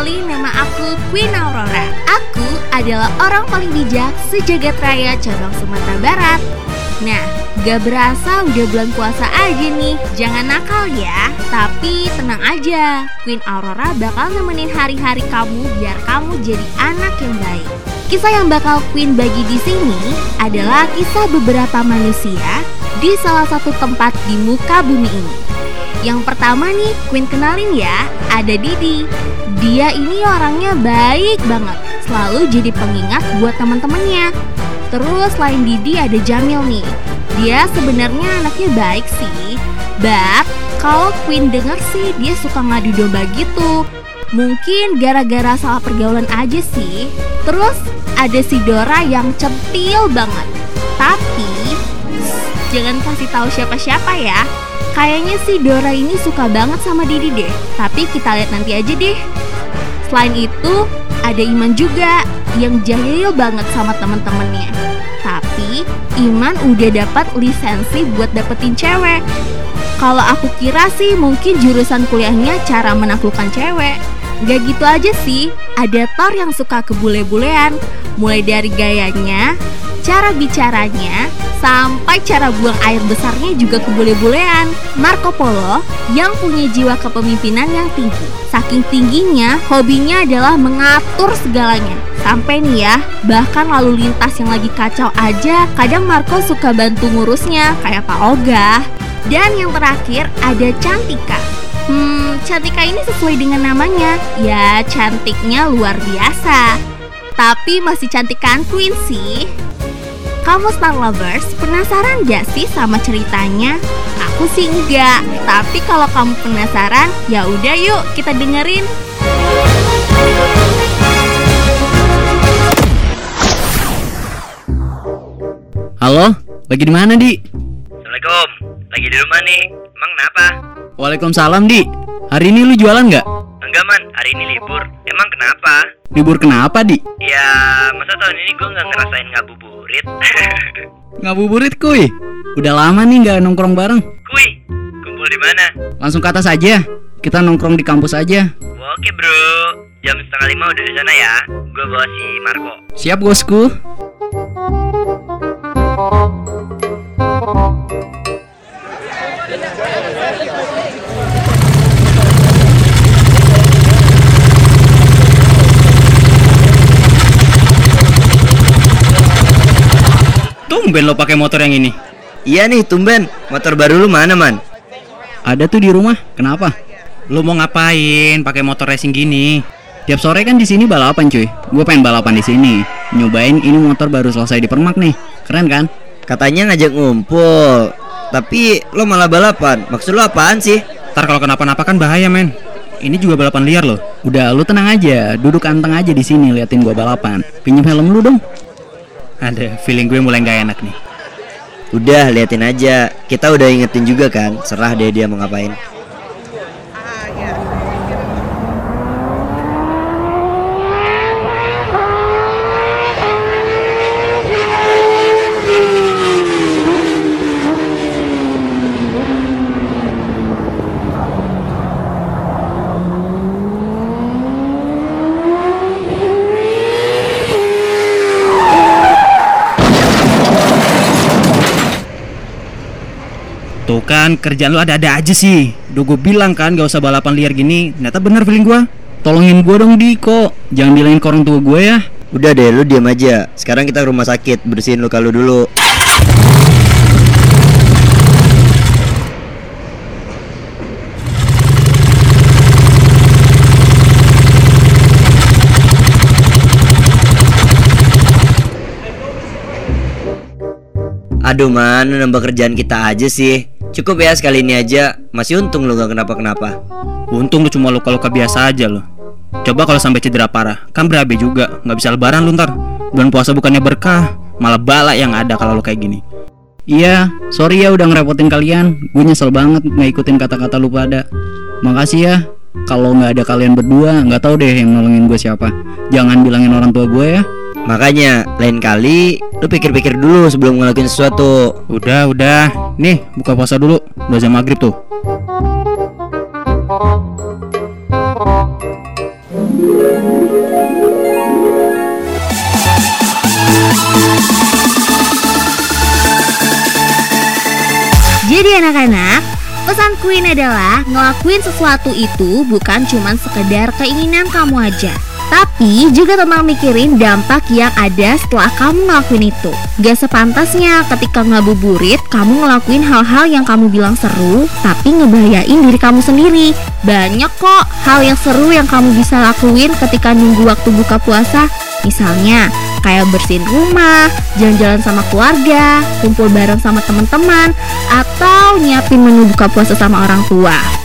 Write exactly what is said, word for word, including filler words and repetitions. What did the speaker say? kenali nama aku Queen Aurora. Aku adalah orang paling bijak sejagat raya cabang Sumatera Barat. Nah, gak berasa udah bulan puasa aja nih. Jangan nakal ya. Tapi tenang aja, Queen Aurora bakal nemenin hari-hari kamu biar kamu jadi anak yang baik. Kisah yang bakal Queen bagi di sini adalah kisah beberapa manusia di salah satu tempat di muka bumi ini. Yang pertama nih, Queen kenalin ya, ada Didi. Dia ini orangnya baik banget, selalu jadi pengingat buat teman-temannya. Terus selain Didi ada Jamil nih. Dia sebenarnya anaknya baik sih, but kalau Queen denger sih dia suka ngadu domba gitu. Mungkin gara-gara salah pergaulan aja sih. Terus ada si Dora yang centil banget. Tapi jangan kasih tahu siapa-siapa ya. Kayaknya si Dora ini suka banget sama Didi deh. Tapi kita lihat nanti aja deh. Selain itu ada Iman juga yang jahil banget sama temen-temennya. Tapi Iman udah dapat lisensi buat dapetin cewek. Kalau aku kira sih mungkin jurusan kuliahnya cara menaklukkan cewek. Gak gitu aja sih, ada Thor yang suka kebule-bulean. Mulai dari gayanya, cara bicaranya, sampai cara buang air besarnya juga kebule-bulean. Marco Polo yang punya jiwa kepemimpinan yang tinggi. Saking tingginya, hobinya adalah mengatur segalanya. Sampai nih ya, bahkan lalu lintas yang lagi kacau aja, kadang Marco suka bantu ngurusnya, kayak Pak Oga. Dan yang terakhir ada Cantika. Hmm, Cantika ini sesuai dengan namanya. Ya, cantiknya luar biasa. Tapi masih cantikan Queen sih. Kamu Star Lovers, penasaran gak sih sama ceritanya? Aku sih enggak. Tapi kalau kamu penasaran, ya udah yuk kita dengerin. Halo, lagi di mana, Di? Assalamualaikum. Lagi di rumah nih. Emang kenapa? Waalaikumsalam, Di. Hari ini lu jualan nggak? Enggak, Man. Hari ini libur. Emang kenapa? Libur kenapa, Di? Ya, masa tahun ini gue nggak ngerasain ngabuburit. Ngabuburit, kuy. Udah lama nih nggak nongkrong bareng. Kuy, kumpul di mana? Langsung ke atas aja. Kita nongkrong di kampus aja. Oke, bro. Jam setengah lima udah di sana ya. Gue bawa si Marco. Siap, bosku. Tumben lo pakai motor yang ini. Iya nih, tumben. Motor baru lu mana, Man? Ada tuh di rumah. Kenapa? Lu mau ngapain pakai motor racing gini? Tiap sore kan di sini balapan, cuy. Gue pengen balapan di sini. Nyobain ini motor baru selesai di permak nih. Keren kan? Katanya ngajak ngumpul, tapi lo malah balapan. Maksud lo apaan sih? Ntar kalau kenapa-napa kan bahaya, men. Ini juga balapan liar lo. Udah, lo tenang aja. Duduk anteng aja di sini liatin gue balapan. Pinjem helm lu dong. Ada, feeling gue mulai gak enak nih. Udah, liatin aja. Kita udah ingetin juga kan. Serah deh dia mau ngapain. Tuh kan, kerjaan lu ada-ada aja sih. Udah gue bilang kan, gak usah balapan liar gini. Ternyata bener feeling gue. Tolongin gue dong, Diko. Jangan bilangin ke orang tua gue ya. Udah deh, lu diam aja. Sekarang kita ke rumah sakit, bersihin luka lu dulu. Aduh, Man, nambah kerjaan kita aja sih. Cukup ya sekali ini aja. Masih untung lo gak kenapa-kenapa. Untung lo cuma luka-luka biasa aja lo. Coba kalau sampai cedera parah, kan berabe juga. Gak bisa lebaran lo ntar. Bulan puasa bukannya berkah, malah bala yang ada kalau lo kayak gini. Iya, sorry ya udah ngerepotin kalian. Gue nyesel banget gak ikutin kata-kata lo pada. Makasih ya. Kalau gak ada kalian berdua, gak tahu deh yang nolongin gue siapa. Jangan bilangin orang tua gue ya. Makanya lain kali lu pikir-pikir dulu sebelum ngelakuin sesuatu. Udah, udah. Nih, buka puasa dulu. Udah jam maghrib tuh. Jadi anak-anak, pesan Queen adalah ngelakuin sesuatu itu bukan cuma sekedar keinginan kamu aja, tapi juga tentang mikirin dampak yang ada setelah kamu ngelakuin itu. Gak sepantasnya ketika ngabuburit kamu ngelakuin hal-hal yang kamu bilang seru tapi ngebahayain diri kamu sendiri. Banyak kok hal yang seru yang kamu bisa lakuin ketika nunggu waktu buka puasa. Misalnya kayak bersihin rumah, jalan-jalan sama keluarga, kumpul bareng sama teman-teman, atau nyiapin menu buka puasa sama orang tua.